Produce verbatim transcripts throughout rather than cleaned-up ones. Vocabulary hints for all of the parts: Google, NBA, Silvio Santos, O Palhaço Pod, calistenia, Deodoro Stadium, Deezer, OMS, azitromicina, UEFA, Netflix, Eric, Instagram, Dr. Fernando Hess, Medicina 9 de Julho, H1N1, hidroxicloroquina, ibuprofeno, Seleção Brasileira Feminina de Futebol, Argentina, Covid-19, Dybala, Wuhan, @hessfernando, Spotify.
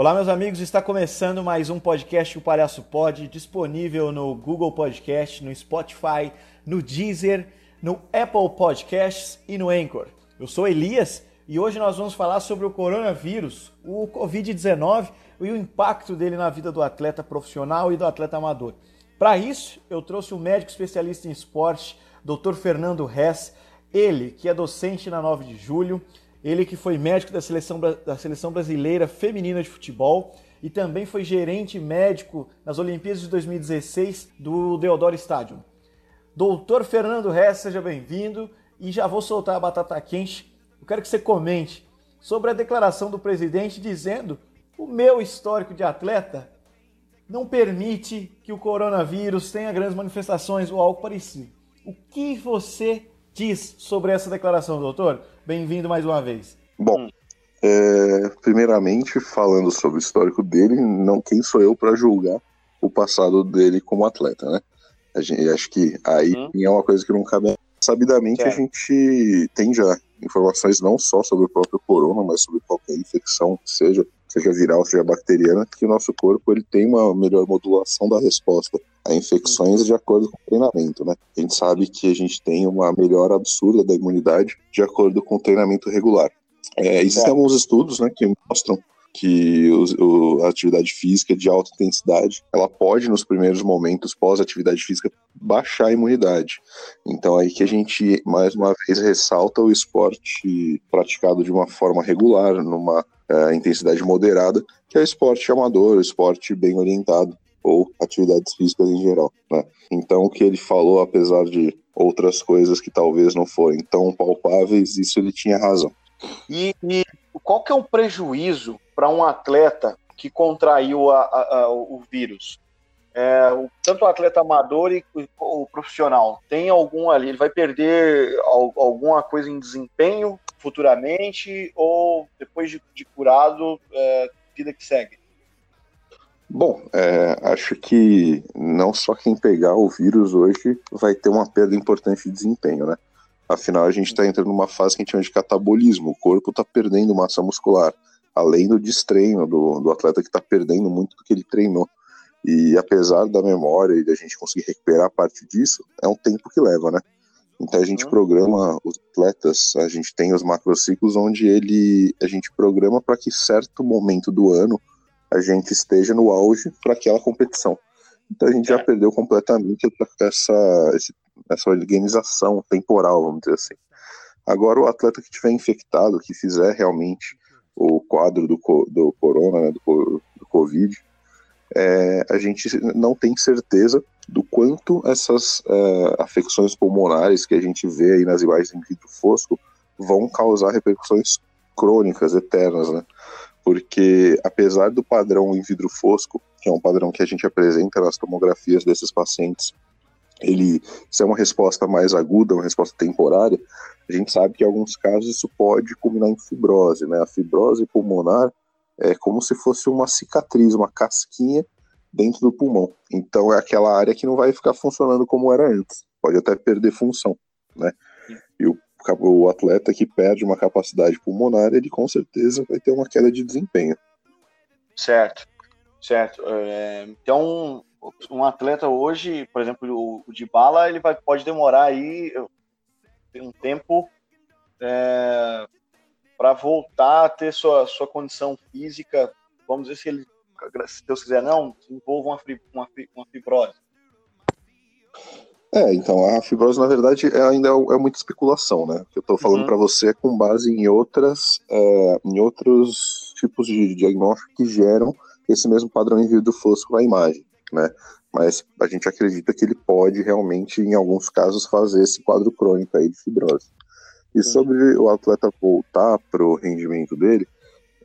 Olá, meus amigos, está começando mais um podcast O Palhaço Pod, disponível no Google Podcast, no Spotify, no Deezer, no Apple Podcasts e no Anchor. Eu sou Elias e hoje nós vamos falar sobre o coronavírus, o covid dezenove e o impacto dele na vida do atleta profissional e do atleta amador. Para isso, eu trouxe o médico especialista em esporte, doutor Fernando Hess, ele que é docente na nove de julho, ele que foi médico da Seleção, da Seleção Brasileira Feminina de Futebol e também foi gerente médico nas Olimpíadas de dois mil e dezesseis do Deodoro Stadium. doutor Fernando Hess, seja bem-vindo e já vou soltar a batata quente. Eu quero que você comente sobre a declaração do presidente dizendo: o meu histórico de atleta não permite que o coronavírus tenha grandes manifestações ou algo parecido. O que você diz sobre essa declaração, doutor? Bem-vindo mais uma vez. Bom, é, primeiramente, falando sobre o histórico dele, não, quem sou eu para julgar o passado dele como atleta, né? A gente, acho que aí uhum. é uma coisa que não cabe. Sabidamente, é. a gente tem já informações não só sobre o próprio corona, mas sobre qualquer infecção, seja, seja viral, seja bacteriana, que o nosso corpo ele tem uma melhor modulação da resposta a infecções de acordo com o treinamento, né? A gente sabe que a gente tem uma melhora absurda da imunidade de acordo com o treinamento regular. É, existem é. alguns estudos, né, que mostram que o, o, a atividade física de alta intensidade, ela pode, nos primeiros momentos pós-atividade física, baixar a imunidade. Então, aí que a gente, mais uma vez, ressalta o esporte praticado de uma forma regular, numa uh, intensidade moderada, que é o esporte amador, o esporte bem orientado, ou atividades físicas em geral, né? Então, o que ele falou, apesar de outras coisas que talvez não forem tão palpáveis, isso ele tinha razão. E, e qual que é o prejuízo para um atleta que contraiu a, a, a, o vírus? É, o, tanto o atleta amador e o, o profissional, tem algum ali, ele vai perder al, alguma coisa em desempenho futuramente ou depois de, de curado, é, vida que segue? Bom, é, acho que não só quem pegar o vírus hoje vai ter uma perda importante de desempenho, né? Afinal, a gente está entrando numa fase que a gente chama de catabolismo, o corpo está perdendo massa muscular, além do destreino do, do atleta que está perdendo muito do que ele treinou. E apesar da memória e da gente conseguir recuperar parte disso, é um tempo que leva, né? Então a gente programa os atletas, a gente tem os macrociclos onde ele, a gente programa para que certo momento do ano a gente esteja no auge para aquela competição. Então a gente já perdeu completamente essa, essa organização temporal, vamos dizer assim. Agora o atleta que tiver infectado, que fizer realmente o quadro do, do corona, né, do, do Covid, é, a gente não tem certeza do quanto essas é, afecções pulmonares que a gente vê aí nas imagens em vidro fosco vão causar repercussões crônicas, eternas, né? Porque apesar do padrão em vidro fosco, que é um padrão que a gente apresenta nas tomografias desses pacientes, ele, se é uma resposta mais aguda, uma resposta temporária, a gente sabe que em alguns casos isso pode culminar em fibrose, né? A fibrose pulmonar é como se fosse uma cicatriz, uma casquinha dentro do pulmão. Então é aquela área que não vai ficar funcionando como era antes, pode até perder função, né? E o, o atleta que perde uma capacidade pulmonar, ele com certeza vai ter uma queda de desempenho. Certo, certo. É, então... um atleta hoje, por exemplo, o Dybala, ele vai, pode demorar aí um tempo é, para voltar a ter sua, sua condição física, vamos dizer, se ele, se Deus quiser, não, envolva uma, uma, uma fibrose. É, então, a fibrose, na verdade, ainda é muita especulação, né? O que eu estou falando uhum. para você é com base em, outras, é, em outros tipos de diagnóstico que geram esse mesmo padrão em vidro fosco na imagem, né? Mas a gente acredita que ele pode realmente, em alguns casos, fazer esse quadro crônico aí de fibrose. E sobre o atleta voltar para o rendimento dele,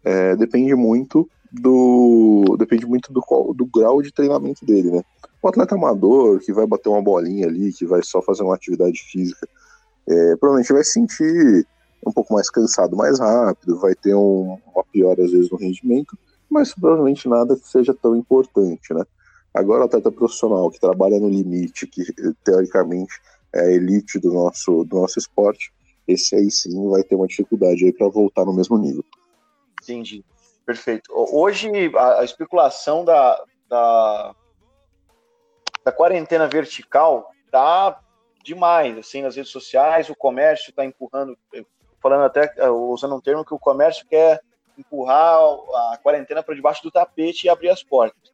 é, depende muito do depende muito do, qual, do grau de treinamento dele, né? O atleta amador, que vai bater uma bolinha ali, que vai só fazer uma atividade física, é, provavelmente vai se sentir um pouco mais cansado mais rápido, vai ter um, uma piora às vezes no rendimento, mas provavelmente nada que seja tão importante, né? Agora o atleta profissional que trabalha no limite, que teoricamente é a elite do nosso, do nosso esporte, esse aí sim vai ter uma dificuldade aí para voltar no mesmo nível. Entendi. perfeito. Hoje, a, a especulação da, da, da quarentena vertical tá demais, assim, nas redes sociais. O comércio tá empurrando, falando até, usando um termo, que o comércio quer empurrar a quarentena para debaixo do tapete e abrir as portas.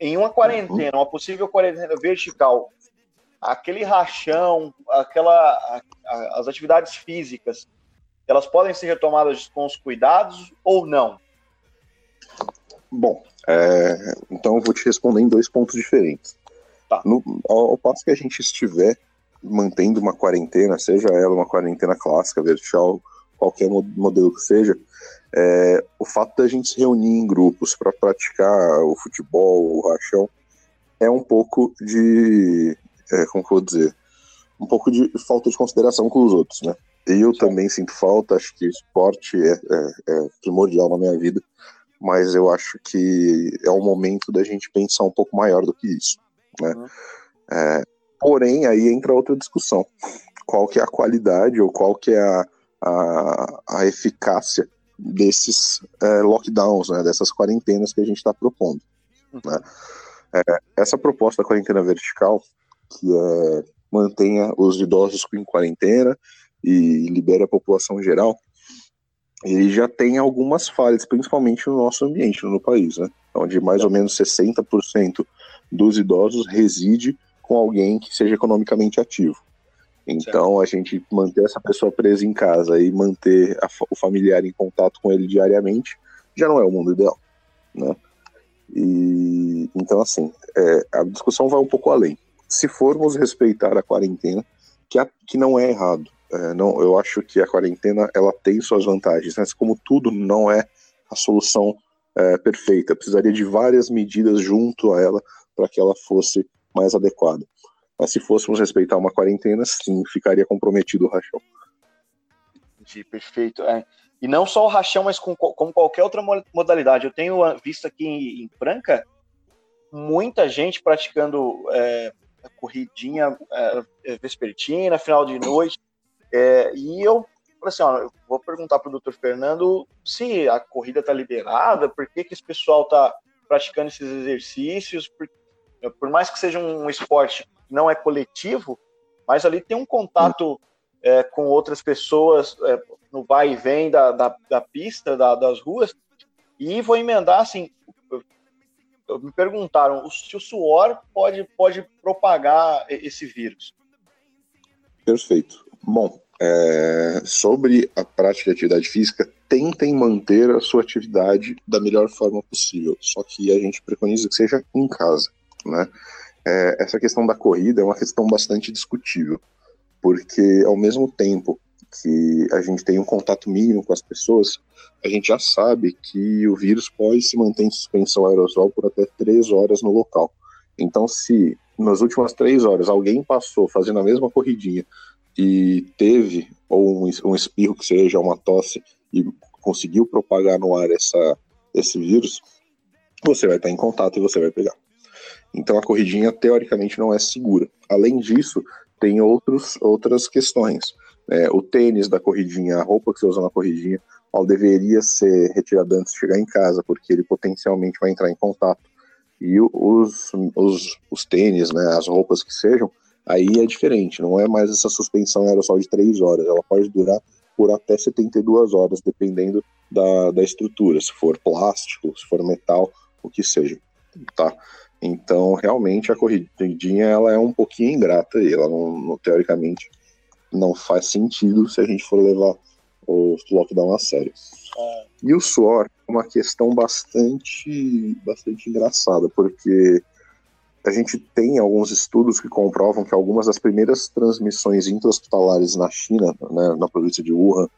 Em uma quarentena, uma possível quarentena vertical, aquele rachão, aquela, a, a, as atividades físicas, elas podem ser retomadas com os cuidados ou não? Bom, é, então eu vou te responder em dois pontos diferentes. Tá. No, ao, ao passo que a gente estiver mantendo uma quarentena, seja ela uma quarentena clássica, vertical, qualquer modelo que seja, é, o fato da gente se reunir em grupos para praticar o futebol, o rachão, é um pouco de... É, como que eu vou dizer? Um pouco de falta de consideração com os outros, né? Eu também sinto falta, acho que o esporte é, é, é primordial na minha vida, mas eu acho que é o momento da gente pensar um pouco maior do que isso, né? Uhum. É, porém, aí entra outra discussão. Qual que é a qualidade ou qual que é a, a, a eficácia desses é, lockdowns, né? Dessas quarentenas que a gente está propondo, né? É, essa proposta da quarentena vertical, que é, mantenha os idosos em quarentena e libere a população em geral, ele já tem algumas falhas, principalmente no nosso ambiente, no país, né? Onde mais ou menos sessenta por cento dos idosos reside com alguém que seja economicamente ativo. Então, a gente manter essa pessoa presa em casa e manter a, o familiar em contato com ele diariamente já não é o mundo ideal, né? E, então, assim, é, a discussão vai um pouco além. Se formos respeitar a quarentena, que, a, que não é errado, é, não, eu acho que a quarentena ela tem suas vantagens, mas como tudo não é a solução é, perfeita, precisaria de várias medidas junto a ela para que ela fosse mais adequada. Mas se fôssemos respeitar uma quarentena, sim, ficaria comprometido o rachão. Entendi, perfeito. É. E não só o rachão, mas com, como qualquer outra modalidade. Eu tenho visto aqui em, em Franca muita gente praticando... É, corridinha é, vespertina, final de noite, é, e eu falei assim, ó, eu vou perguntar pro doutor Fernando se a corrida tá liberada, por que que esse pessoal tá praticando esses exercícios, por, por mais que seja um esporte que não é coletivo, mas ali tem um contato é, com outras pessoas, é, no vai e vem da, da, da pista, da, das ruas, e vou emendar assim, me perguntaram se o suor pode, pode propagar esse vírus. Perfeito. Bom, é, sobre a prática de atividade física, tentem manter a sua atividade da melhor forma possível, só que a gente preconiza que seja em casa, né? É, essa questão da corrida é uma questão bastante discutível, porque ao mesmo tempo que a gente tem um contato mínimo com as pessoas, a gente já sabe que o vírus pode se manter em suspensão aerossol por até três horas no local. Então, se nas últimas três horas alguém passou fazendo a mesma corridinha e teve ou um, um espirro, que seja uma tosse, e conseguiu propagar no ar essa, esse vírus, você vai estar em contato e você vai pegar. Então, a corridinha, teoricamente, não é segura. Além disso, tem outros, outras questões. É, o tênis da corridinha, a roupa que você usa na corridinha, ela deveria ser retirada antes de chegar em casa, porque ele potencialmente vai entrar em contato. E os, os, os tênis, né, as roupas que sejam, aí é diferente, não é mais essa suspensão aerossol de três horas, ela pode durar por até setenta e duas horas, dependendo da, da estrutura, se for plástico, se for metal, o que seja, tá? Então, realmente, a corridinha ela é um pouquinho ingrata, e ela não, não teoricamente... não faz sentido se a gente for levar o lockdown a sério. É. E o suor é uma questão bastante, bastante engraçada, porque a gente tem alguns estudos que comprovam que algumas das primeiras transmissões intra-hospitalares na China, né, na província de Wuhan,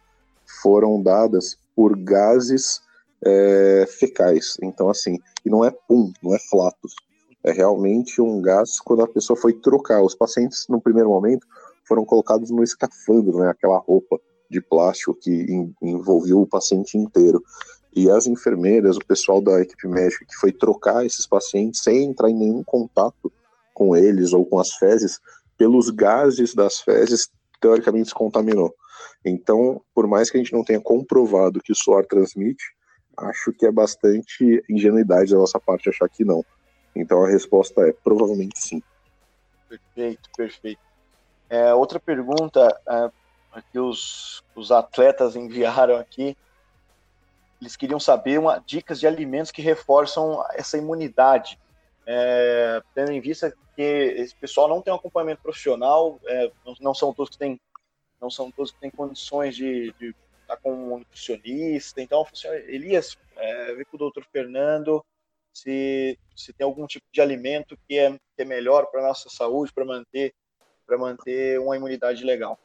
foram dadas por gases é, fecais. Então, assim, e não é pum, não é flatos. É realmente um gás quando a pessoa foi trocar. Os pacientes, no primeiro momento, foram colocados no escafandro, né, aquela roupa de plástico que em, envolveu o paciente inteiro. E as enfermeiras, o pessoal da equipe médica que foi trocar esses pacientes sem entrar em nenhum contato com eles ou com as fezes, pelos gases das fezes, teoricamente se contaminou. Então, por mais que a gente não tenha comprovado que o suor transmite, acho que é bastante ingenuidade da nossa parte achar que não. Então a resposta é provavelmente sim. Perfeito, perfeito. É, outra pergunta é, que os, os atletas enviaram aqui, eles queriam saber uma, dicas de alimentos que reforçam essa imunidade, é, tendo em vista que esse pessoal não tem um acompanhamento profissional, é, não, não são todos que têm, não são todos que têm condições de, de estar com um nutricionista. Então, Elias, é, vem com o doutor Fernando, se, se tem algum tipo de alimento que é, que é melhor para a nossa saúde, para manter, para manter uma imunidade legal.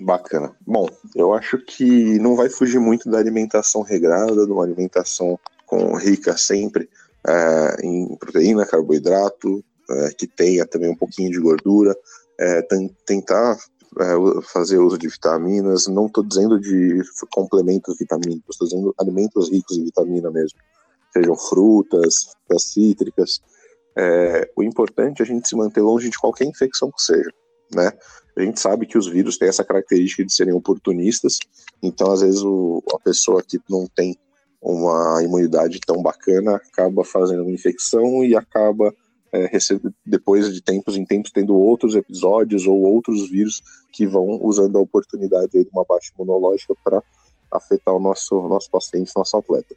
Bacana. Bom, eu acho que não vai fugir muito da alimentação regrada, de uma alimentação com, rica sempre é, em proteína, carboidrato, é, que tenha também um pouquinho de gordura, é, t- tentar é, fazer uso de vitaminas, não estou dizendo de complementos vitamínicos, estou dizendo alimentos ricos em vitamina mesmo, sejam frutas, frutas cítricas. É, o importante é a gente se manter longe de qualquer infecção que seja, né? A gente sabe que os vírus têm essa característica de serem oportunistas, então às vezes o, a pessoa que não tem uma imunidade tão bacana acaba fazendo uma infecção e acaba, é, recebendo, depois de tempos em tempos, tendo outros episódios ou outros vírus que vão usando a oportunidade aí de uma baixa imunológica para afetar o nosso, nosso paciente, nosso atleta.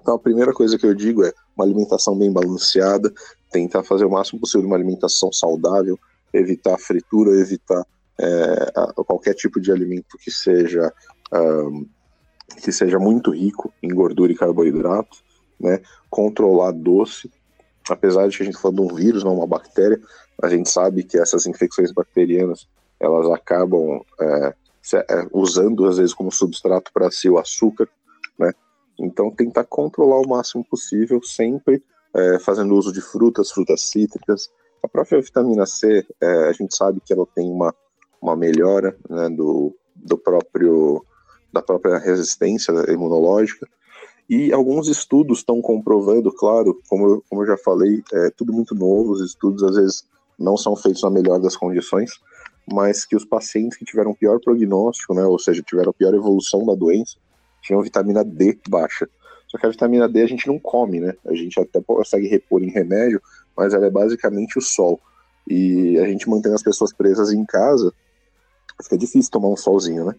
Então a primeira coisa que eu digo é uma alimentação bem balanceada, tentar fazer o máximo possível uma alimentação saudável, evitar fritura, evitar é, qualquer tipo de alimento que seja, um, que seja muito rico em gordura e carboidrato, né? Controlar doce, apesar de que a gente está falando de um vírus, não uma bactéria, a gente sabe que essas infecções bacterianas, elas acabam é, usando às vezes como substrato para si o açúcar, né? Então tentar controlar o máximo possível, sempre é, fazendo uso de frutas, frutas cítricas. A própria vitamina C, é, a gente sabe que ela tem uma, uma melhora, né, do, do próprio, da própria resistência imunológica, e alguns estudos estão comprovando, claro, como eu, como eu já falei, é tudo muito novo, os estudos às vezes não são feitos na melhor das condições, mas que os pacientes que tiveram pior prognóstico, né, ou seja, tiveram pior evolução da doença, tinham vitamina D baixa. Só que a vitamina D a gente não come, né? A gente até consegue repor em remédio, mas ela é basicamente o sol. E a gente mantendo as pessoas presas em casa, fica difícil tomar um solzinho, né?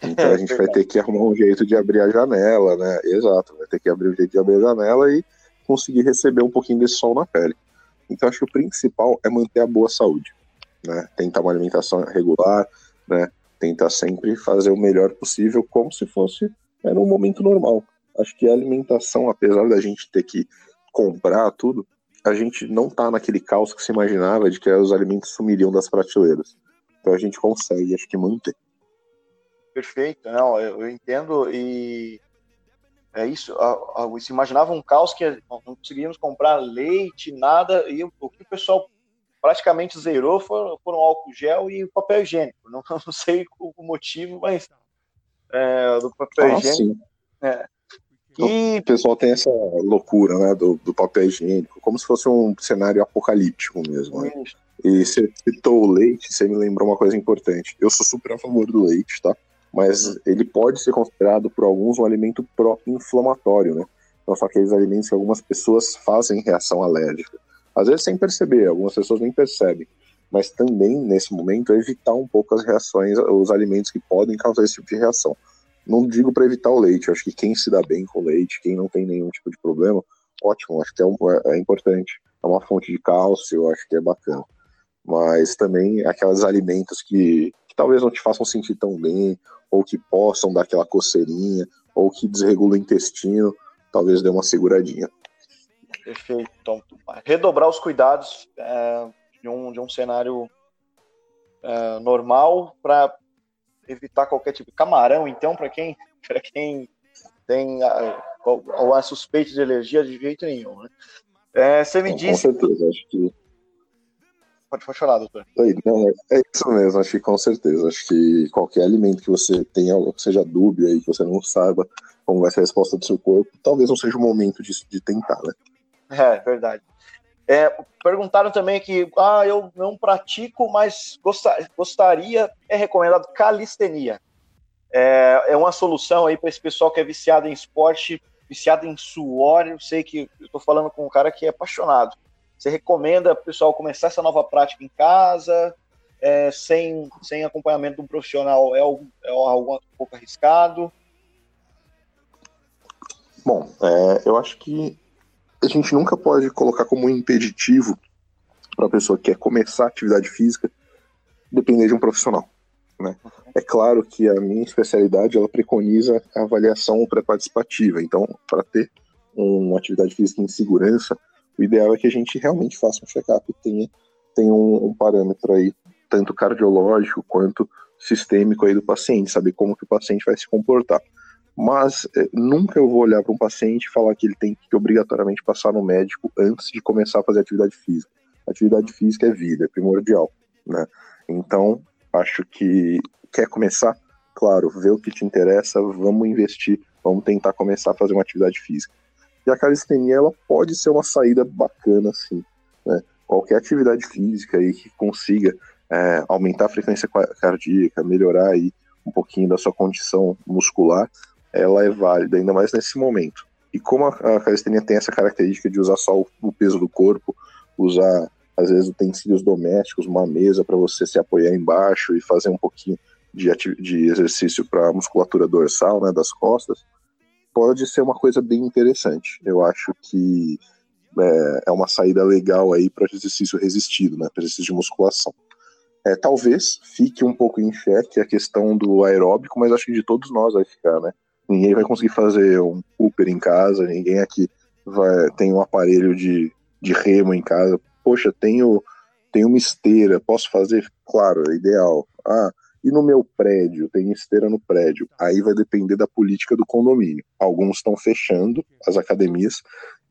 Então a gente vai ter que arrumar um jeito de abrir a janela, né? Exato, vai ter que abrir um jeito de abrir a janela e conseguir receber um pouquinho desse sol na pele. Então acho que o principal é manter a boa saúde, né? Tentar uma alimentação regular, né? Tentar sempre fazer o melhor possível, como se fosse num momento normal. Acho que a alimentação, apesar da gente ter que comprar tudo, a gente não tá naquele caos que se imaginava de que os alimentos sumiriam das prateleiras. Então a gente consegue, acho que, manter. Perfeito, não, eu, eu entendo, e é isso, a, a, se imaginava um caos que não conseguíamos comprar leite, nada, e o, o que o pessoal praticamente zerou foram, foram álcool gel e papel higiênico, não, não sei o motivo, mas é, do papel ah, higiênico... E o pessoal tem essa loucura, né, do, do papel higiênico, como se fosse um cenário apocalíptico mesmo, né? E você citou o leite, você me lembrou uma coisa importante. Eu sou super a favor do leite, tá? Mas uhum. ele pode ser considerado por alguns um alimento pró-inflamatório, né? Então são aqueles alimentos que algumas pessoas fazem reação alérgica. Às vezes sem perceber, algumas pessoas nem percebem. Mas também, nesse momento, evitar um pouco as reações, os alimentos que podem causar esse tipo de reação. Não digo para evitar o leite, eu acho que quem se dá bem com o leite, quem não tem nenhum tipo de problema, ótimo, acho que é, um, é, é importante. É uma fonte de cálcio, acho que é bacana. Mas também aqueles alimentos que, que talvez não te façam sentir tão bem, ou que possam dar aquela coceirinha, ou que desregula o intestino, talvez dê uma seguradinha. Perfeito. Então, redobrar os cuidados é, de, um, de um cenário é, normal para... evitar qualquer tipo de camarão, então, para quem, para quem tem a, a, a suspeita de alergia de jeito nenhum, né? É, você me não, disse... Com certeza, acho que... Pode, pode falar, doutor. É, não, é isso mesmo, acho que com certeza. Acho que qualquer alimento que você tenha, que seja dúbio aí, que você não saiba como vai ser a resposta do seu corpo, talvez não seja o momento de, de tentar, né? É, verdade. É, perguntaram também que, ah, eu não pratico, mas gostar, gostaria, é recomendado calistenia. é, é uma solução aí para esse pessoal que é viciado em esporte, viciado em suor. Eu sei que eu tô falando com um cara que é apaixonado. Você recomenda pro pessoal começar essa nova prática em casa, é, sem, sem acompanhamento de um profissional? É algo, é algo um pouco arriscado? Bom, é, eu acho que a gente nunca pode colocar como um impeditivo para a pessoa que quer começar a atividade física depender de um profissional, né? É claro que a minha especialidade, ela preconiza a avaliação pré-participativa. Então, para ter uma atividade física em segurança, o ideal é que a gente realmente faça um check-up e tenha, tenha um, um parâmetro aí, tanto cardiológico quanto sistêmico aí do paciente, saber como que o paciente vai se comportar. Mas eh, nunca eu vou olhar para um paciente e falar que ele tem que obrigatoriamente passar no médico antes de começar a fazer atividade física. Atividade física é vida, é primordial, né? Então, acho que quer começar, claro, vê o que te interessa, vamos investir, vamos tentar começar a fazer uma atividade física. E a calistenia, ela pode ser uma saída bacana, sim, né? Qualquer atividade física aí que consiga é, aumentar a frequência cardíaca, melhorar aí um pouquinho da sua condição muscular, ela é válida, ainda mais nesse momento. E como a, a calistenia tem essa característica de usar só o, o peso do corpo, usar, às vezes, utensílios domésticos, uma mesa para você se apoiar embaixo e fazer um pouquinho de, ati- de exercício para a musculatura dorsal, né, das costas, pode ser uma coisa bem interessante. Eu acho que é, é uma saída legal aí para exercício resistido, né, para exercício de musculação. É, talvez fique um pouco em xeque a questão do aeróbico, mas acho que de todos nós vai ficar, né? Ninguém vai conseguir fazer um Cooper em casa, ninguém aqui vai, tem um aparelho de, de remo em casa. Poxa, tenho, tenho uma esteira, posso fazer? Claro, é ideal. Ah, e no meu prédio, tem esteira no prédio. Aí vai depender da política do condomínio. Alguns estão fechando as academias,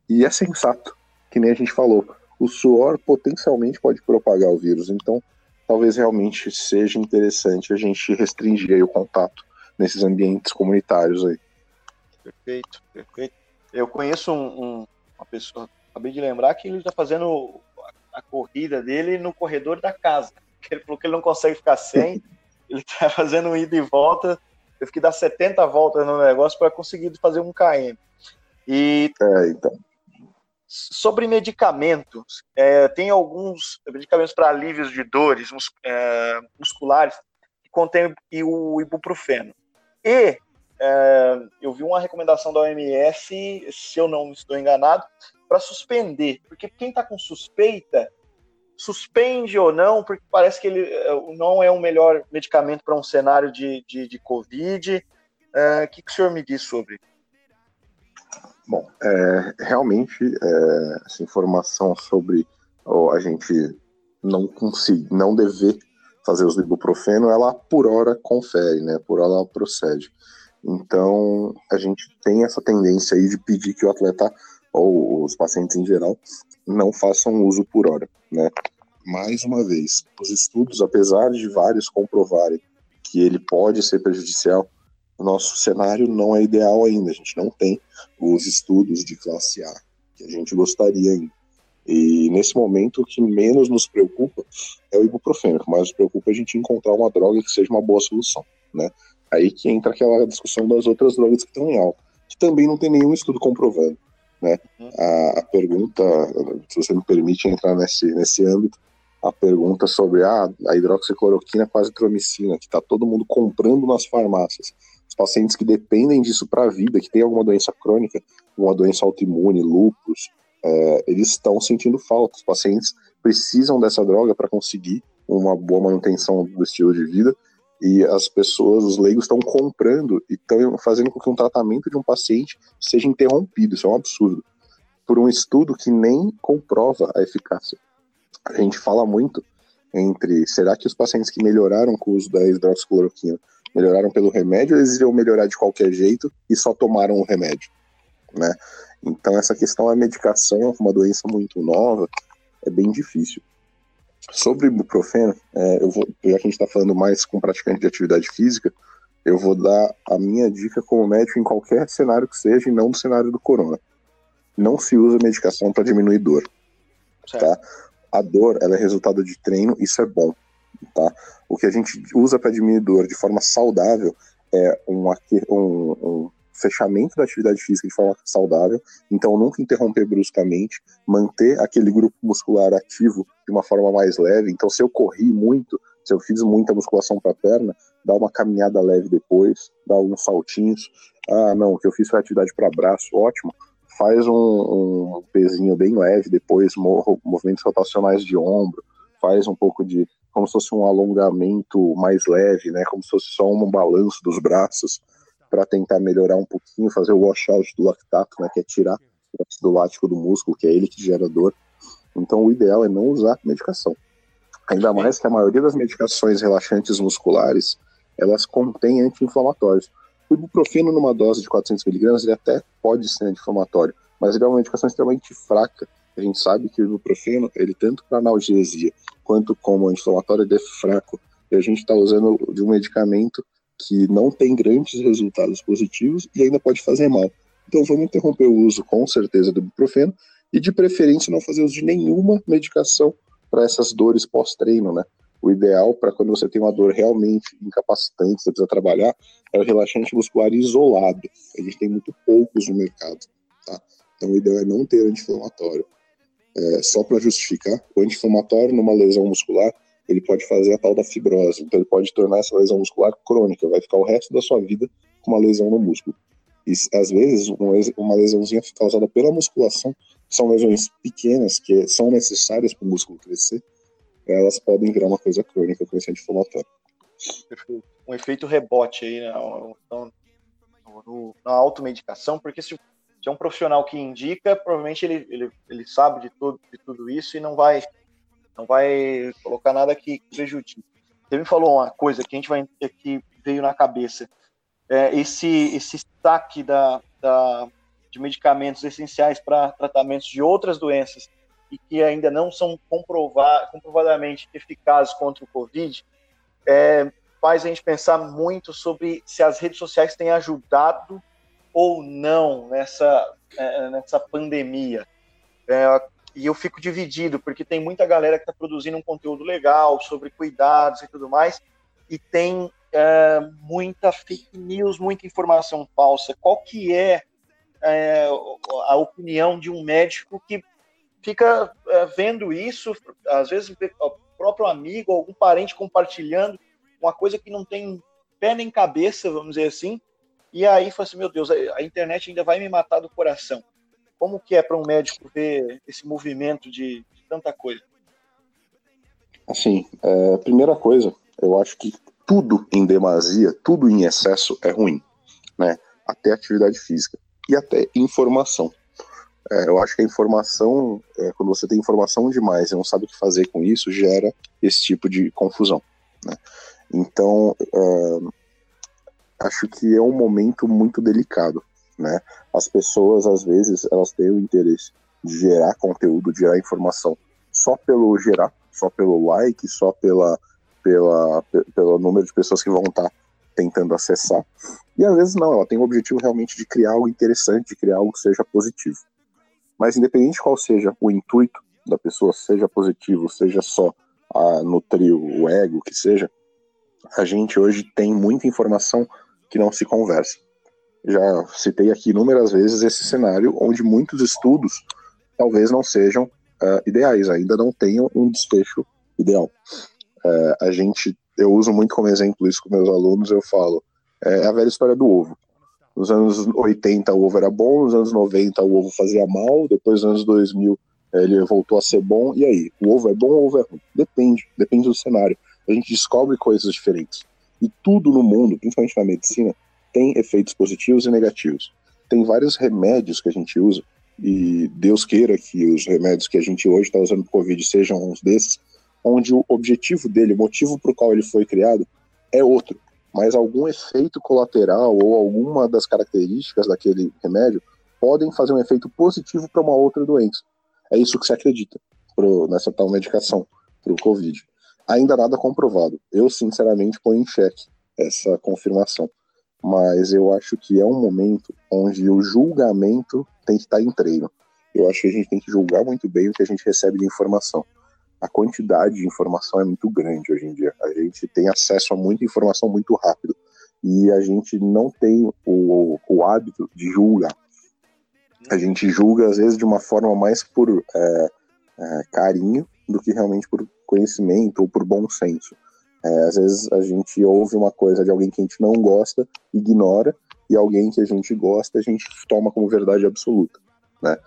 e é sensato, que nem a gente falou, o suor potencialmente pode propagar o vírus, então talvez realmente seja interessante a gente restringir aí o contato nesses ambientes comunitários aí. Perfeito, perfeito. Eu conheço um, um, uma pessoa, acabei de lembrar que ele está fazendo a, a corrida dele no corredor da casa, ele falou que ele não consegue ficar sem. Ele tá fazendo um ida e volta, teve que dar setenta voltas no negócio para conseguir fazer um quilômetro. E é, então. Sobre medicamentos, é, tem alguns medicamentos para alívios de dores mus, é, musculares que contém o ibuprofeno. E é, eu vi uma recomendação da O M S, se eu não estou enganado, para suspender, porque quem está com suspeita suspende ou não, porque parece que ele não é o melhor medicamento para um cenário de, de, de Covid. O uh, que, que o senhor me diz sobre? Bom, é, realmente, é, essa informação sobre oh, a gente não conseguir, não dever fazer uso do ibuprofeno, ela por hora confere, né? Por hora ela procede. Então, a gente tem essa tendência aí de pedir que o atleta, ou os pacientes em geral, não façam uso por hora, né? Mais uma vez, os estudos, apesar de vários comprovarem que ele pode ser prejudicial, o nosso cenário não é ideal ainda, a gente não tem os estudos de classe A que a gente gostaria ainda. E nesse momento, o que menos nos preocupa é o ibuprofeno, o que mais nos preocupa é a gente encontrar uma droga que seja uma boa solução, né? Aí que entra aquela discussão das outras drogas que estão em alta, que também não tem nenhum estudo comprovando, né? A, a pergunta, se você me permite entrar nesse, nesse âmbito, a pergunta sobre ah, a hidroxicloroquina, a azitromicina, que está todo mundo comprando nas farmácias, os pacientes que dependem disso para a vida, que tem alguma doença crônica, uma doença autoimune, lúpus, é, eles estão sentindo falta. Os pacientes precisam dessa droga para conseguir uma boa manutenção do estilo de vida, e as pessoas, os leigos, estão comprando e estão fazendo com que um tratamento de um paciente seja interrompido. Isso é um absurdo, por um estudo que nem comprova a eficácia. A gente fala muito entre, será que os pacientes que melhoraram com o uso da hidroxicloroquina melhoraram pelo remédio, ou eles iam melhorar de qualquer jeito e só tomaram o remédio, né? Então essa questão da medicação, uma doença muito nova, é bem difícil. Sobre ibuprofeno, é, eu vou, já que a gente está falando mais com praticante de atividade física, eu vou dar a minha dica como médico em qualquer cenário que seja, e não no cenário do corona. Não se usa medicação para diminuir dor, tá? A dor, ela é resultado de treino, isso é bom, tá? O que a gente usa para diminuir dor de forma saudável é um, um, um fechamento da atividade física de forma saudável, então nunca interromper bruscamente, manter aquele grupo muscular ativo de uma forma mais leve. Então, se eu corri muito, se eu fiz muita musculação para a perna, dá uma caminhada leve depois, dá alguns saltinhos. Ah, não, o que eu fiz foi atividade para braço, ótimo. Faz um, um pezinho bem leve depois, movimentos rotacionais de ombro, faz um pouco de, como se fosse um alongamento mais leve, né, como se fosse só um balanço dos braços, para tentar melhorar um pouquinho, fazer o washout do lactato, né, que é tirar o ácido lático do músculo, que é ele que gera dor. Então o ideal é não usar medicação. Ainda mais que a maioria das medicações relaxantes musculares, elas contêm anti-inflamatórios. O ibuprofeno, numa dose de quatrocentos miligramas, ele até pode ser anti-inflamatório, mas ele é uma medicação extremamente fraca. A gente sabe que o ibuprofeno, ele tanto para analgesia quanto como anti-inflamatório, ele é fraco. E a gente está usando de um medicamento que não tem grandes resultados positivos e ainda pode fazer mal. Então vamos interromper o uso, com certeza, do ibuprofeno e, de preferência, não fazer uso de nenhuma medicação para essas dores pós-treino, né? O ideal para quando você tem uma dor realmente incapacitante, você precisa trabalhar, é o relaxante muscular isolado. A gente tem muito poucos no mercado, tá? Então o ideal é não ter anti-inflamatório. É, só para justificar, o anti-inflamatório numa lesão muscular, ele pode fazer a tal da fibrose, então ele pode tornar essa lesão muscular crônica, vai ficar o resto da sua vida com uma lesão no músculo. E às vezes uma lesãozinha causada pela musculação, são lesões pequenas que são necessárias para o músculo crescer, elas podem virar uma coisa crônica com esse anti-inflamatório. Perfeito. Um efeito rebote aí na, na, na automedicação, porque se, se é um profissional que indica, provavelmente ele, ele, ele sabe de tudo, de tudo isso e não vai, não vai colocar nada que prejudique. Você me falou uma coisa que a gente vai, que veio na cabeça, é esse, esse saque da, da, de medicamentos essenciais para tratamentos de outras doenças e que ainda não são comprovar, comprovadamente eficazes contra o Covid, é, faz a gente pensar muito sobre se as redes sociais têm ajudado ou não nessa, é, nessa pandemia. É, e eu fico dividido, porque tem muita galera que está produzindo um conteúdo legal sobre cuidados e tudo mais, e tem é, muita fake news, muita informação falsa. Qual que é, é a opinião de um médico que fica vendo isso, às vezes o próprio amigo, algum parente compartilhando uma coisa que não tem pé nem cabeça, vamos dizer assim, e aí fala assim, meu Deus, a internet ainda vai me matar do coração. Como que é para um médico ver esse movimento de, de tanta coisa? Assim, é, primeira coisa, eu acho que tudo em demasia, tudo em excesso é ruim, né? Até atividade física e até informação. É, eu acho que a informação, é, quando você tem informação demais e não sabe o que fazer com isso, gera esse tipo de confusão, né? Então, é, acho que é um momento muito delicado, né? As pessoas, às vezes, elas têm o interesse de gerar conteúdo, de gerar informação só pelo gerar, só pelo like, só pela, pela, p- pelo número de pessoas que vão estar tentando acessar. E, às vezes, não, ela tem o objetivo realmente de criar algo interessante, de criar algo que seja positivo. Mas independente de qual seja o intuito da pessoa, seja positivo, seja só a nutrir o ego, que seja, a gente hoje tem muita informação que não se conversa. Já citei aqui inúmeras vezes esse cenário onde muitos estudos talvez não sejam uh, ideais, ainda não tenham um desfecho ideal. Uh, a gente, eu uso muito como exemplo isso com meus alunos, eu falo, é a velha história do ovo. Nos anos oitenta o ovo era bom, nos anos noventa o ovo fazia mal, depois nos anos dois mil ele voltou a ser bom, e aí? O ovo é bom ou o ovo é ruim? Depende, depende do cenário. A gente descobre coisas diferentes. E tudo no mundo, principalmente na medicina, tem efeitos positivos e negativos. Tem vários remédios que a gente usa, e Deus queira que os remédios que a gente hoje está usando para o Covid sejam uns desses, onde o objetivo dele, o motivo para o qual ele foi criado, é outro. Mas algum efeito colateral ou alguma das características daquele remédio podem fazer um efeito positivo para uma outra doença. É isso que se acredita pro, nessa tal medicação para o Covid. Ainda nada comprovado. Eu, sinceramente, ponho em xeque essa confirmação. Mas eu acho que é um momento onde o julgamento tem que estar em treino. Eu acho que a gente tem que julgar muito bem o que a gente recebe de informação. A quantidade de informação é muito grande hoje em dia. A gente tem acesso a muita informação muito rápido. e a gente não tem o, o hábito de julgar. A gente julga, às vezes, de uma forma mais por é, é, carinho do que realmente por conhecimento ou por bom senso. É, às vezes a gente ouve uma coisa de alguém que a gente não gosta, ignora, e alguém que a gente gosta, a gente toma como verdade absoluta, né?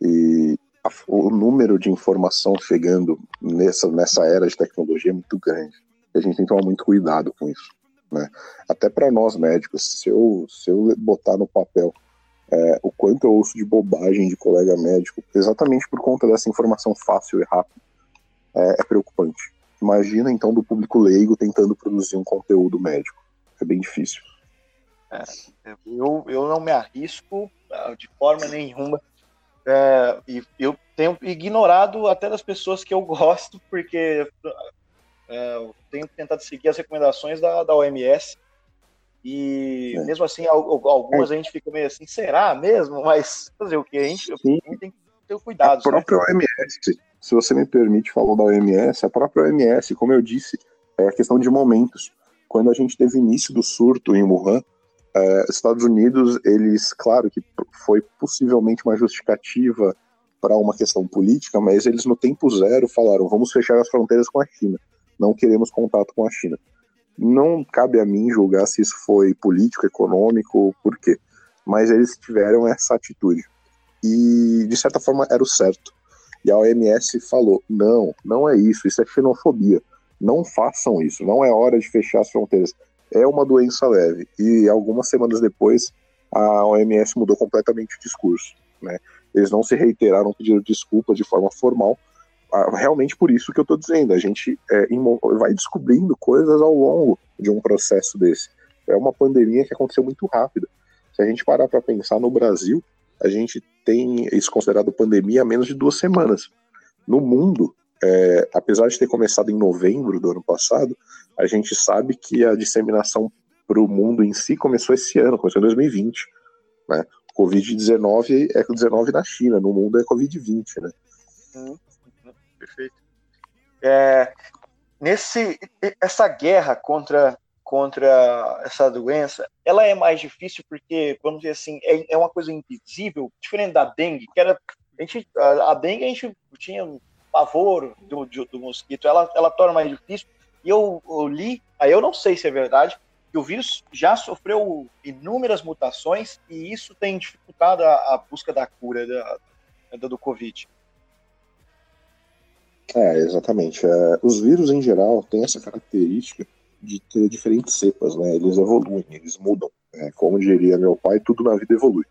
E a, o número de informação chegando nessa, nessa era de tecnologia é muito grande. A gente tem que tomar muito cuidado com isso, né? Até para nós médicos, se eu, se eu botar no papel é, o quanto eu ouço de bobagem de colega médico, exatamente por conta dessa informação fácil e rápida, é, é preocupante. Imagina, então, do público leigo tentando produzir um conteúdo médico. É bem difícil. É, eu, eu não me arrisco de forma nenhuma. É, e eu tenho ignorado até das pessoas que eu gosto, porque é, eu tenho tentado seguir as recomendações da, da O M S. E, é. mesmo assim, algumas é. a gente fica meio assim, será mesmo? Mas fazer o quê? A gente, a gente tem que ter cuidado. A própria O M S... Se você me permite, falou da O M S, a própria O M S, como eu disse, é questão de momentos. Quando a gente teve início do surto em Wuhan, eh, Estados Unidos, eles, claro que foi possivelmente uma justificativa para uma questão política, mas eles no tempo zero falaram, vamos fechar as fronteiras com a China, não queremos contato com a China. Não cabe a mim julgar se isso foi político, econômico, por quê, mas eles tiveram essa atitude. E, de certa forma, era o certo. E a O M S falou, não, não é isso, isso é xenofobia, não façam isso, não é hora de fechar as fronteiras, é uma doença leve. E algumas semanas depois, a O M S mudou completamente o discurso, né? Eles não se reiteraram, pediram desculpa de forma formal, realmente por isso que eu estou dizendo, a gente é, vai descobrindo coisas ao longo de um processo desse. É uma pandemia que aconteceu muito rápido. Se a gente parar para pensar no Brasil, a gente tem isso considerado pandemia há menos de duas semanas. No mundo, é, apesar de ter começado em novembro do ano passado, a gente sabe que a disseminação para o mundo em si começou esse ano, começou em dois mil e vinte. Né? covid dezenove é dezenove na China, no mundo é covid vinte. Né? Hum, perfeito. É, nesse, essa guerra contra... contra essa doença, ela é mais difícil porque, vamos dizer assim, é, é uma coisa invisível, diferente da dengue, que era, a, gente, a, a dengue a gente tinha um pavor do, do, do mosquito, ela, ela torna mais difícil, e eu, eu li, aí eu não sei se é verdade, que o vírus já sofreu inúmeras mutações e isso tem dificultado a, a busca da cura da, do Covid. É, exatamente. É, os vírus, em geral, têm essa característica de ter diferentes cepas, né? Eles evoluem, eles mudam. É, como diria meu pai, tudo na vida evolui.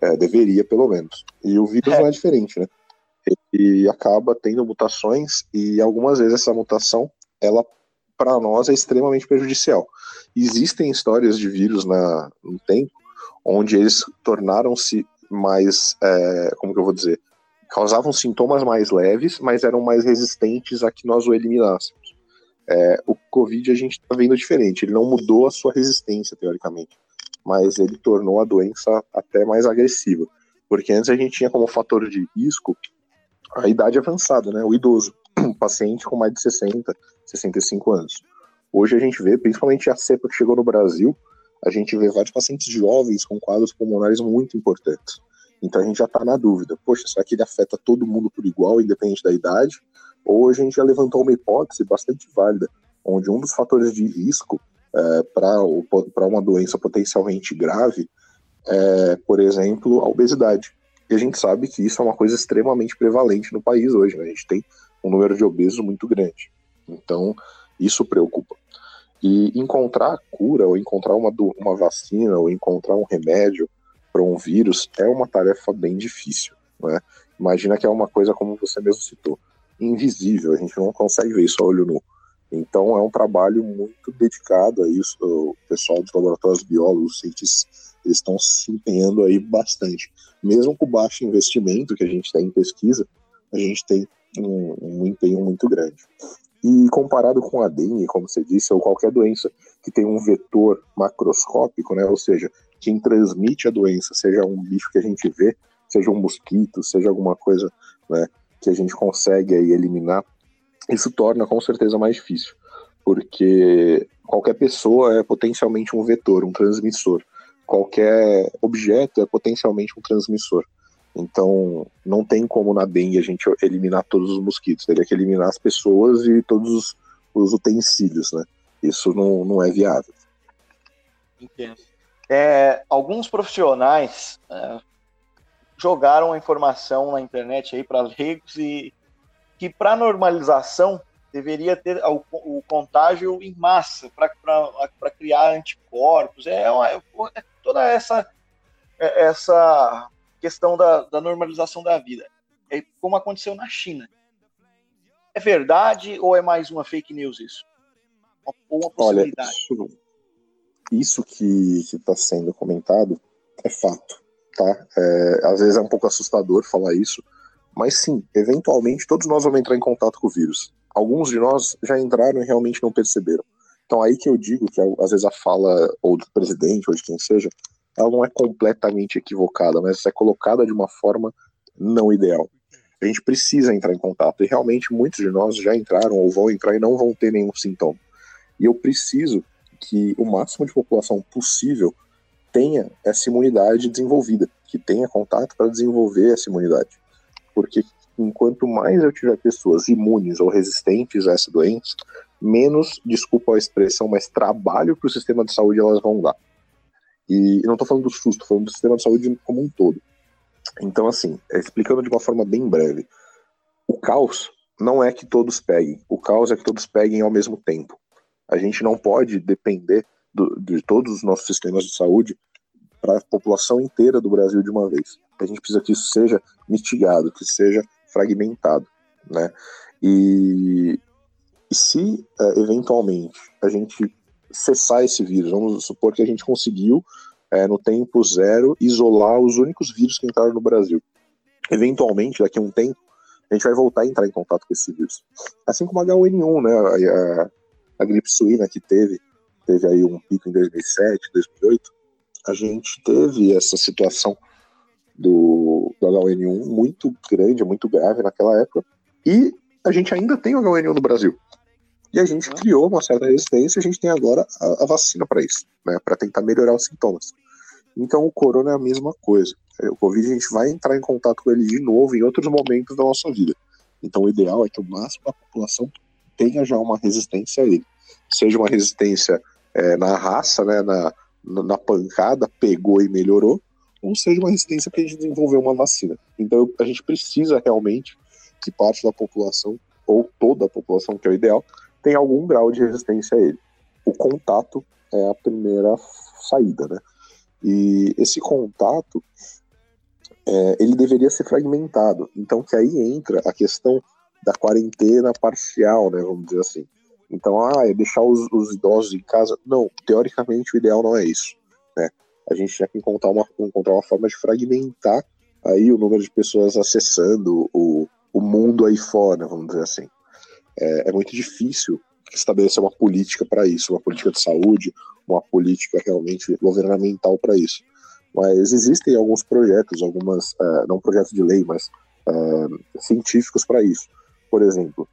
É, deveria, pelo menos. E o vírus é. não é diferente, né? E acaba tendo mutações e algumas vezes essa mutação, ela, para nós, é extremamente prejudicial. Existem histórias de vírus na, no tempo onde eles tornaram-se mais, é, como que eu vou dizer, causavam sintomas mais leves, mas eram mais resistentes a que nós o eliminássemos. É, o Covid a gente está vendo diferente, ele não mudou a sua resistência, teoricamente, mas ele tornou a doença até mais agressiva, porque antes a gente tinha como fator de risco a idade avançada, né? O idoso, um paciente com mais de sessenta, sessenta e cinco anos. Hoje a gente vê, principalmente a cepa que chegou no Brasil, a gente vê vários pacientes jovens com quadros pulmonares muito importantes, então a gente já está na dúvida, poxa, será que ele afeta todo mundo por igual, independente da idade? Hoje a gente já levantou uma hipótese bastante válida, onde um dos fatores de risco é, para uma doença potencialmente grave é, por exemplo, a obesidade. E a gente sabe que isso é uma coisa extremamente prevalente no país hoje, né? A gente tem um número de obesos muito grande. Então, isso preocupa. E encontrar a cura, ou encontrar uma, uma vacina, ou encontrar um remédio para um vírus é uma tarefa bem difícil, né? Imagina que é uma coisa, como você mesmo citou, invisível, a gente não consegue ver isso a olho nu. Então é um trabalho muito dedicado a isso, o pessoal dos laboratórios, biólogos, cientistas, eles estão se empenhando aí bastante. Mesmo com o baixo investimento que a gente tem em pesquisa, a gente tem um, um empenho muito grande. E comparado com a dengue, como você disse, ou qualquer doença que tem um vetor macroscópico, né, ou seja, quem transmite a doença, seja um bicho que a gente vê, seja um mosquito, seja alguma coisa, né, que a gente consegue aí eliminar, isso torna com certeza mais difícil. porque qualquer pessoa é potencialmente um vetor, um transmissor. Qualquer objeto é potencialmente um transmissor. Então, não tem como na dengue a gente eliminar todos os mosquitos. Teria que eliminar as pessoas e todos os utensílios, né? Isso não, não é viável. Entendo. É, alguns profissionais é, jogaram a informação na internet aí para leigos e que para normalização deveria ter o, o contágio em massa para criar anticorpos. É, uma, é toda essa, é, essa questão da, da normalização da vida, é como aconteceu na China. É verdade ou é mais uma fake news isso? Ou uma possibilidade? Olha, isso... Isso que está sendo comentado é fato, tá? É, às vezes é um pouco assustador falar isso, mas sim, eventualmente todos nós vamos entrar em contato com o vírus. Alguns de nós já entraram e realmente não perceberam. Então aí que eu digo que às vezes a fala ou do presidente ou de quem seja, ela não é completamente equivocada, mas é colocada de uma forma não ideal. A gente precisa entrar em contato e realmente muitos de nós já entraram ou vão entrar e não vão ter nenhum sintoma. E eu preciso que o máximo de população possível tenha essa imunidade desenvolvida, que tenha contato para desenvolver essa imunidade. Porque enquanto mais eu tiver pessoas imunes ou resistentes a essa doença, menos, desculpa a expressão, mas trabalho para o sistema de saúde elas vão dar. E não estou falando do SUS, estou falando do sistema de saúde como um todo. Então, assim, explicando de uma forma bem breve, o caos não é que todos peguem, o caos é que todos peguem ao mesmo tempo. A gente não pode depender do, de todos os nossos sistemas de saúde para a população inteira do Brasil de uma vez. A gente precisa que isso seja mitigado, que seja fragmentado, né? E, e se, é, eventualmente, a gente cessar esse vírus, vamos supor que a gente conseguiu, é, no tempo zero, isolar os únicos vírus que entraram no Brasil. Eventualmente, daqui a um tempo, a gente vai voltar a entrar em contato com esse vírus. Assim como agá um ene um, né? A, a, A gripe suína que teve, teve aí um pico em dois mil e sete, dois mil e oito, a gente teve essa situação do, do agá um ene um muito grande, muito grave naquela época, e a gente ainda tem o agá um ene um no Brasil. E a gente criou uma certa resistência, a gente tem agora a, a vacina para isso, né, para tentar melhorar os sintomas. Então o corona é a mesma coisa. O Covid a gente vai entrar em contato com ele de novo em outros momentos da nossa vida. Então o ideal é que o máximo da população tenha já uma resistência a ele, seja uma resistência é, na raça, né, na, na pancada, pegou e melhorou, ou seja uma resistência porque a gente desenvolveu uma vacina. Então a gente precisa realmente que parte da população, ou toda a população, que é o ideal, tenha algum grau de resistência a ele. O contato é a primeira saída, né? E esse contato, é, ele deveria ser fragmentado, então que aí entra a questão da quarentena parcial, né, vamos dizer assim. Então, ah, é deixar os, os idosos em casa? Não, teoricamente o ideal não é isso, né? A gente tinha que encontrar uma, encontrar uma forma de fragmentar aí o número de pessoas acessando o, o mundo aí fora, vamos dizer assim. É, é muito difícil estabelecer uma política para isso, uma política de saúde, uma política realmente governamental para isso. Mas existem alguns projetos, algumas, uh, não projetos de lei, mas uh, científicos para isso. Por exemplo,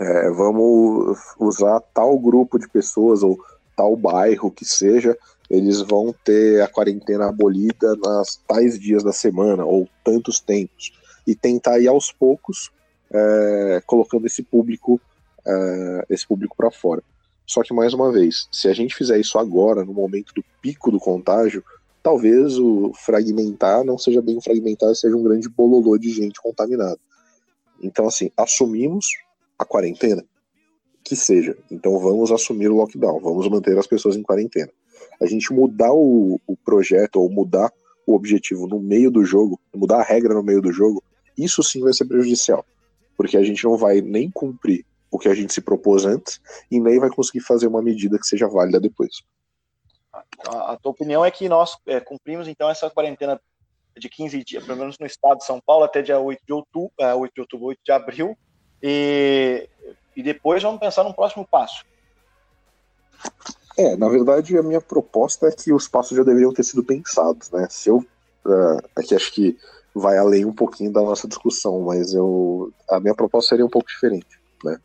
é, vamos usar tal grupo de pessoas ou tal bairro que seja, eles vão ter a quarentena abolida nas tais dias da semana ou tantos tempos, e tentar ir aos poucos é, colocando esse público é, esse público para fora. Só que, mais uma vez, se a gente fizer isso agora, no momento do pico do contágio, talvez o fragmentar não seja bem fragmentado, seja um grande bololô de gente contaminada. Então, assim, assumimos a quarentena, que seja. Então, vamos assumir o lockdown, vamos manter as pessoas em quarentena. A gente mudar o, o projeto ou mudar o objetivo no meio do jogo, mudar a regra no meio do jogo, isso sim vai ser prejudicial, porque a gente não vai nem cumprir o que a gente se propôs antes e nem vai conseguir fazer uma medida que seja válida depois. A, a tua opinião é que nós é, cumprimos, então, essa quarentena de quinze dias, pelo menos no estado de São Paulo, até dia oito de outubro, oito de outubro, oito de abril, e, e depois vamos pensar no próximo passo. É, na verdade, a minha proposta é que os passos já deveriam ter sido pensados, né? Se eu, uh, aqui acho que vai além um pouquinho da nossa discussão, mas eu, a minha proposta seria um pouco diferente, né?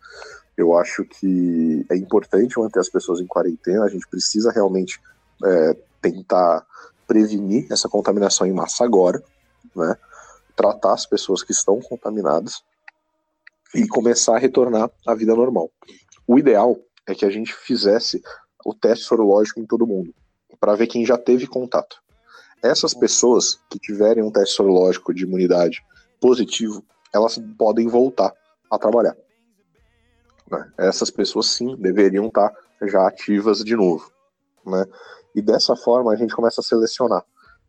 Eu acho que é importante manter as pessoas em quarentena, a gente precisa realmente é, tentar prevenir essa contaminação em massa agora, né? Tratar as pessoas que estão contaminadas e começar a retornar à vida normal. O ideal é que a gente fizesse o teste sorológico em todo mundo, para ver quem já teve contato. Essas pessoas que tiverem um teste sorológico de imunidade positivo, elas podem voltar a trabalhar. Né? Essas pessoas, sim, deveriam estar já ativas de novo. Né? E dessa forma a gente começa a selecionar.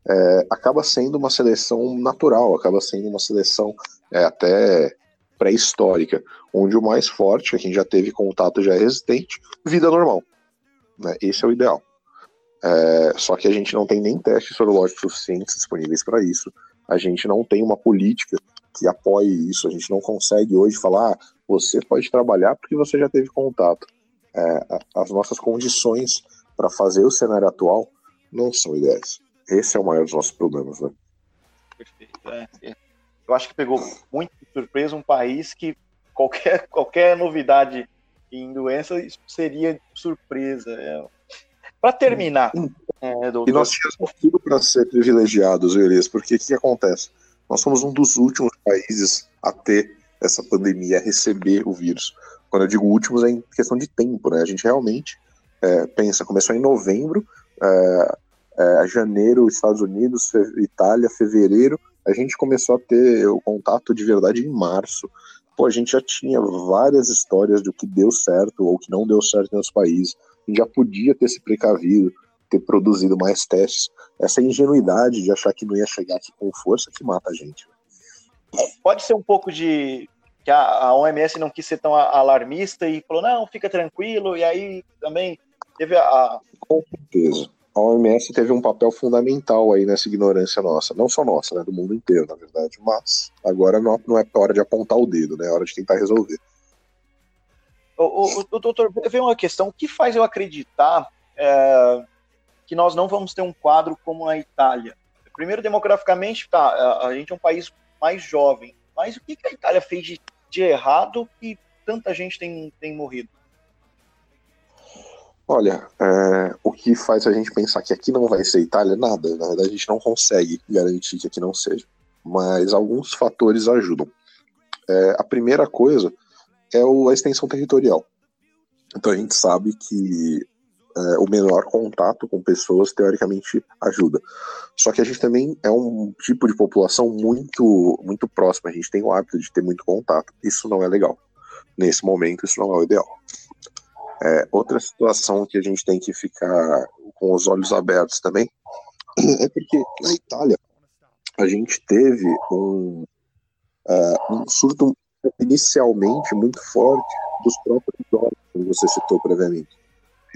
É, acaba sendo uma seleção natural, acaba sendo uma seleção é, até pré-histórica, onde o mais forte, quem já teve contato já é resistente, vida normal. Né? Esse é o ideal. É, só que a gente não tem nem testes sorológicos suficientes disponíveis para isso, a gente não tem uma política que apoie isso, a gente não consegue hoje falar, ah, você pode trabalhar porque você já teve contato. É, as nossas condições para fazer o cenário atual não são ideais. Esse é o maior dos nossos problemas, né? Perfeito. É, eu acho que pegou muito de surpresa um país que qualquer, qualquer novidade em doença seria surpresa, é. Para terminar, é, doutor... E nós tínhamos tudo para ser privilegiados, Elias, porque o que acontece? Nós somos um dos últimos países a ter essa pandemia, a receber o vírus. Quando eu digo últimos, é em questão de tempo, né? A gente realmente é, pensa, começou em novembro, é, é, janeiro, Estados Unidos, Itália, fevereiro, a gente começou a ter o contato de verdade em março. Pô, a gente já tinha várias histórias do que deu certo ou que não deu certo em outros países. Já podia ter se precavido, ter produzido mais testes. Essa ingenuidade de achar que não ia chegar aqui com força que mata a gente. Pode ser um pouco de... que a O M S não quis ser tão alarmista e falou, não, fica tranquilo, e aí também teve a... Com certeza. A O M S teve um papel fundamental aí nessa ignorância nossa. Não só nossa, né? Do mundo inteiro, na verdade. Mas agora não é hora de apontar o dedo, né? É hora de tentar resolver. O, o, o doutor, veio uma questão, o que faz eu acreditar é, que nós não vamos ter um quadro como a Itália? Primeiro, demograficamente, tá, a gente é um país mais jovem, mas o que a Itália fez de, de errado que tanta gente tem, tem morrido? Olha, é, o que faz a gente pensar que aqui não vai ser Itália? Nada, na verdade a gente não consegue garantir que aqui não seja, mas alguns fatores ajudam. É, a primeira coisa é a extensão territorial. Então a gente sabe que é, o menor contato com pessoas teoricamente ajuda. Só que a gente também é um tipo de população muito, muito próxima. A gente tem o hábito de ter muito contato. Isso não é legal. Nesse momento isso não é o ideal. É, outra situação que a gente tem que ficar com os olhos abertos também é porque na Itália a gente teve um, uh, um surto inicialmente muito forte dos próprios idosos, como você citou previamente.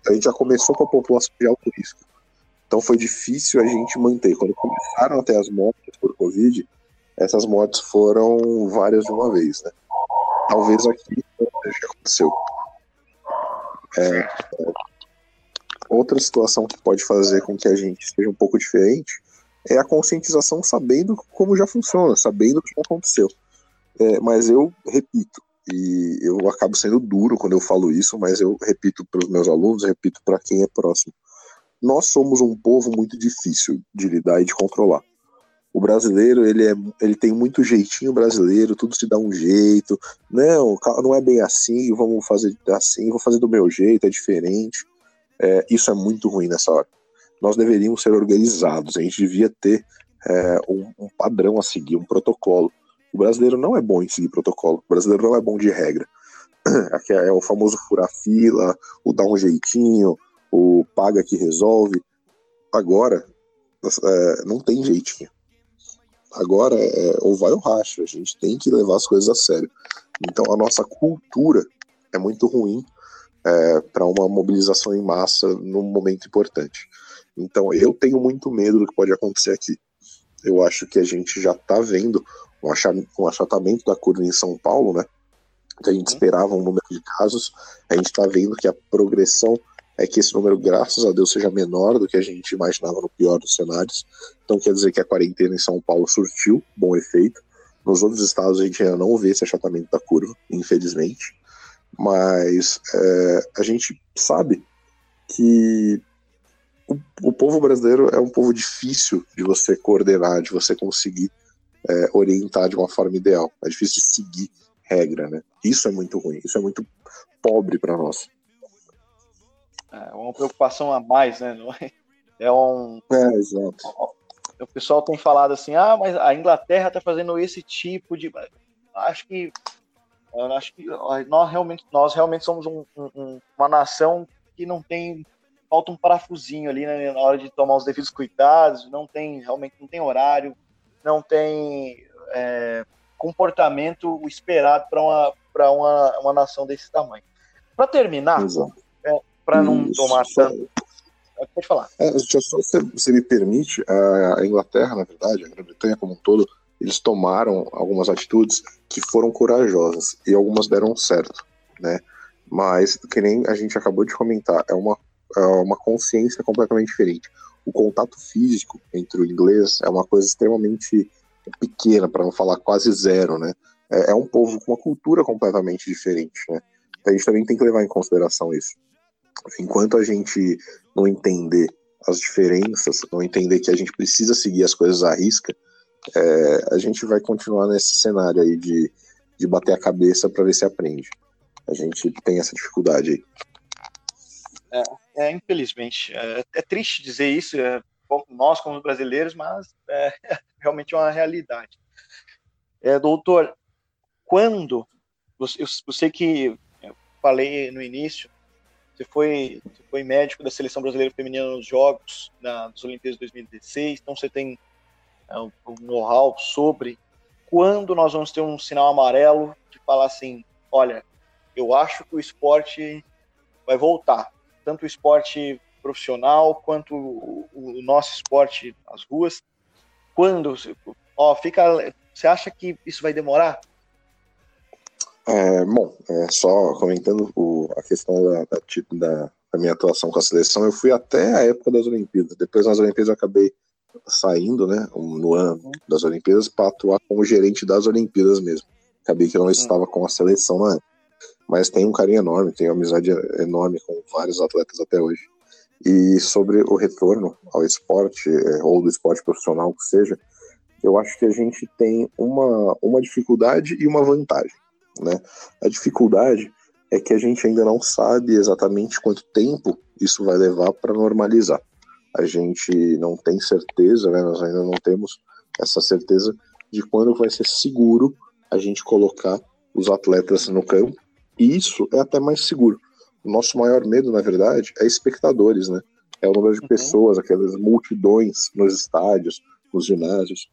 Então a gente já começou com a população de alto risco. Então foi difícil a gente manter. Quando começaram até as mortes por Covid, essas mortes foram várias de uma vez, né? Talvez aqui já aconteceu. É, outra situação que pode fazer com que a gente esteja um pouco diferente é a conscientização, sabendo como já funciona, sabendo o que aconteceu. É, mas eu repito, e eu acabo sendo duro quando eu falo isso, mas eu repito para os meus alunos, repito para quem é próximo. Nós somos um povo muito difícil de lidar e de controlar. O brasileiro, ele, é, ele tem muito jeitinho brasileiro, tudo se dá um jeito. Não, não é bem assim, vamos fazer assim, vou fazer do meu jeito, é diferente. É, isso é muito ruim nessa hora. Nós deveríamos ser organizados, a gente devia ter é, um, um padrão a seguir, um protocolo. O brasileiro não é bom em seguir protocolo, o brasileiro não é bom de regra. Aqui é o famoso furar fila, o dar um jeitinho, o paga que resolve. Agora, é, não tem jeitinho. Agora, é, ou vai ou racha, a gente tem que levar as coisas a sério. Então, a nossa cultura é muito ruim é, para uma mobilização em massa num momento importante. Então, eu tenho muito medo do que pode acontecer aqui. Eu acho que a gente já está vendo um achatamento da curva em São Paulo, né? Que a gente esperava um número de casos, a gente está vendo que a progressão é que esse número, graças a Deus, seja menor do que a gente imaginava no pior dos cenários. Então quer dizer que a quarentena em São Paulo surtiu bom efeito. Nos outros estados a gente ainda não vê esse achatamento da curva, infelizmente. mas é, a gente sabe que o, o povo brasileiro é um povo difícil de você coordenar, de você conseguir é, orientar de uma forma ideal. É difícil de seguir regra, né? Isso é muito ruim, isso é muito pobre para nós. É uma preocupação a mais, né? Não é? É um... É, exato. O pessoal tem falado assim, ah, mas a Inglaterra tá fazendo esse tipo de... Acho que, acho que nós, realmente, nós realmente somos um, um, uma nação que não tem... Falta um parafusinho ali, né, na hora de tomar os devidos cuidados, não tem, realmente não tem horário, não tem é, comportamento esperado para uma, pra uma, uma nação desse tamanho. Para terminar, é, para não Isso. tomar tanto... Pode falar. É, só, se você me permite, a Inglaterra, na verdade, a Grã-Bretanha como um todo, eles tomaram algumas atitudes que foram corajosas e algumas deram certo, né? Mas, que nem a gente acabou de comentar, é uma, é uma consciência completamente diferente. O contato físico entre o inglês é uma coisa extremamente pequena, para não falar quase zero, né? É, é um povo com uma cultura completamente diferente, né? A gente também tem que levar em consideração isso. Enquanto a gente não entender as diferenças, não entender que a gente precisa seguir as coisas à risca, é, a gente vai continuar nesse cenário aí de, de bater a cabeça para ver se aprende. A gente tem essa dificuldade aí. É, é, infelizmente. É, é triste dizer isso, é, bom, nós como brasileiros, mas é, é realmente é uma realidade. É, doutor, quando... Eu, eu sei que eu falei no início, Você foi, você foi médico da Seleção Brasileira Feminina nos Jogos, na, nas Olimpíadas de dois mil e dezesseis, então você tem é, um know-how sobre quando nós vamos ter um sinal amarelo de falar assim, olha, eu acho que o esporte vai voltar, tanto o esporte profissional quanto o, o nosso esporte nas ruas. Quando, ó, fica, você acha que isso vai demorar? É, bom, é, só comentando o, a questão da, da, da minha atuação com a seleção, eu fui até a época das Olimpíadas. Depois nas Olimpíadas eu acabei saindo, né, no ano das Olimpíadas, para atuar como gerente das Olimpíadas mesmo. Acabei que eu não estava com a seleção na época. Mas tenho um carinho enorme, tenho uma amizade enorme com vários atletas até hoje. E sobre o retorno ao esporte, ou do esporte profissional, que seja, eu acho que a gente tem uma, uma dificuldade e uma vantagem, né? A dificuldade é que a gente ainda não sabe exatamente quanto tempo isso vai levar para normalizar. A gente não tem certeza, né? Nós ainda não temos essa certeza de quando vai ser seguro a gente colocar os atletas no campo, e isso é até mais seguro. O nosso maior medo, na verdade, é espectadores, né? É o número de uhum. pessoas, aquelas multidões nos estádios, nos ginásios.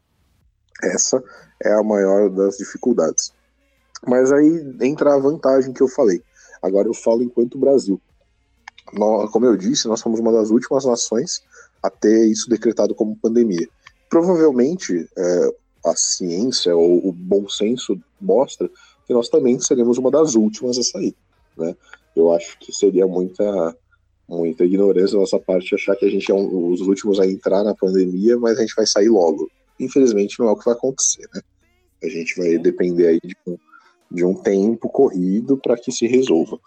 Essa é a maior das dificuldades. Mas aí entra a vantagem que eu falei. Agora eu falo enquanto Brasil. Nós, como eu disse, nós fomos uma das últimas nações a ter isso decretado como pandemia. Provavelmente é, a ciência ou o bom senso mostra que nós também seremos uma das últimas a sair, né? Eu acho que seria muita, muita ignorância da nossa parte achar que a gente é um, os últimos a entrar na pandemia, mas a gente vai sair logo. Infelizmente não é o que vai acontecer, né? A gente vai depender aí de um de um tempo corrido para que se resolva.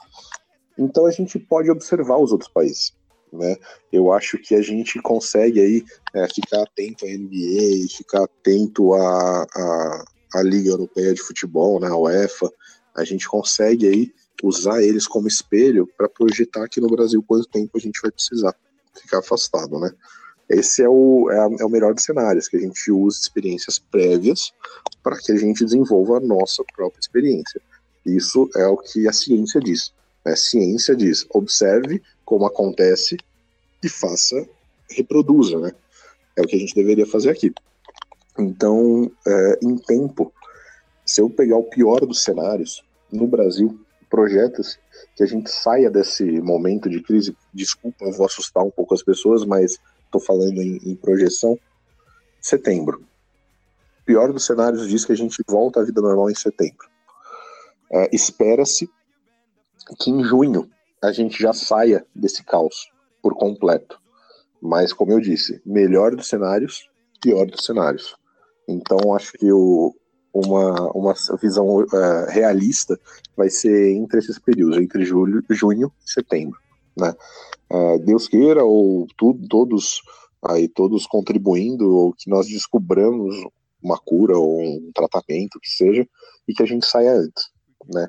Então a gente pode observar os outros países, né? Eu acho que a gente consegue aí é, ficar atento à N B A, ficar atento à, à, à Liga Europeia de Futebol, né, a UEFA. A gente consegue aí usar eles como espelho para projetar aqui no Brasil quanto tempo a gente vai precisar ficar afastado, né? Esse é o, é, a, é o melhor dos cenários, que a gente use experiências prévias para que a gente desenvolva a nossa própria experiência. Isso é o que a ciência diz, né? A ciência diz, observe como acontece e faça, reproduza, né? É o que a gente deveria fazer aqui. Então, é, em tempo, se eu pegar o pior dos cenários, no Brasil, projeta-se que a gente saia desse momento de crise. Desculpa, eu vou assustar um pouco as pessoas, mas... estou falando em, em projeção, setembro. O pior dos cenários diz que a gente volta à vida normal em setembro. É, espera-se que em junho a gente já saia desse caos por completo. Mas, como eu disse, melhor dos cenários, pior dos cenários. Então, acho que o, uma, uma visão uh, realista vai ser entre esses períodos, entre julho, junho e setembro, né? Uh, Deus queira, ou tu, todos aí todos contribuindo, ou que nós descobramos uma cura ou um tratamento que seja, e que a gente saia antes, né?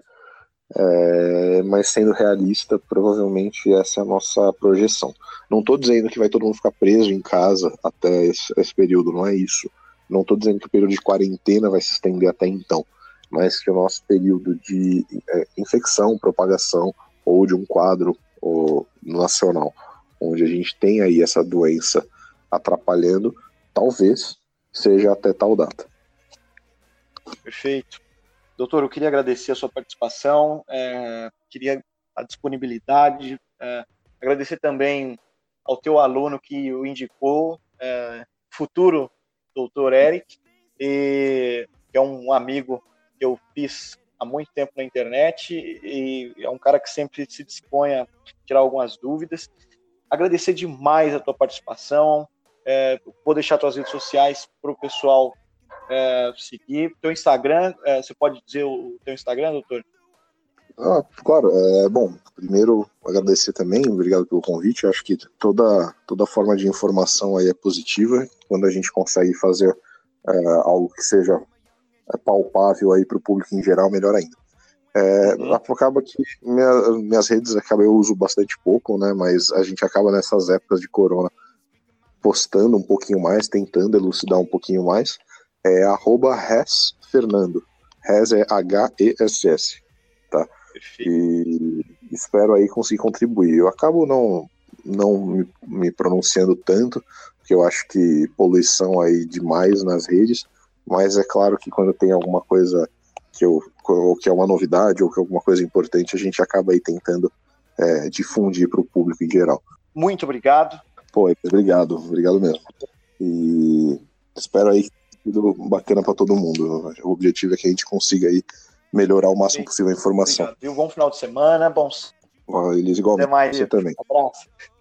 É, mas sendo realista, provavelmente essa é a nossa projeção. Não estou dizendo que vai todo mundo ficar preso em casa até esse, esse período, não é isso. Não estou dizendo que o período de quarentena vai se estender até então, mas que o nosso período de é, infecção, propagação, ou de um quadro ou, nacional, onde a gente tem aí essa doença atrapalhando, talvez seja até tal data. Perfeito. Doutor, eu queria agradecer a sua participação, é, queria a disponibilidade, é, agradecer também ao teu aluno que o indicou, é, futuro doutor Eric, e, que é um amigo que eu fiz há muito tempo na internet, e é um cara que sempre se dispõe a tirar algumas dúvidas. Agradecer demais a tua participação, é, vou deixar tuas redes sociais para o pessoal É, seguir. Teu Instagram, é, você pode dizer o teu Instagram, doutor? Ah, claro, é, bom, primeiro agradecer também, obrigado pelo convite. Eu acho que toda, toda forma de informação aí é positiva, quando a gente consegue fazer é, algo que seja é, palpável aí para o público em geral, melhor ainda. É, uhum. Acaba que minha, minhas redes acaba, eu uso bastante pouco, né, mas a gente acaba nessas épocas de corona postando um pouquinho mais, tentando elucidar um pouquinho mais. É arroba hess fernando. Hess é H E S S, tá? E espero aí conseguir contribuir. Eu acabo não, não me pronunciando tanto, porque eu acho que poluição aí demais nas redes, mas é claro que quando tem alguma coisa que, eu, ou que é uma novidade ou que é alguma coisa importante, a gente acaba aí tentando é, difundir para o público em geral. Muito obrigado. Pô, obrigado, obrigado mesmo. E espero aí que tudo bacana para todo mundo. O objetivo é que a gente consiga aí melhorar o máximo possível a informação. Obrigado. E um bom final de semana, bons. Eles igualmente. Até mais. Você também. Um abraço.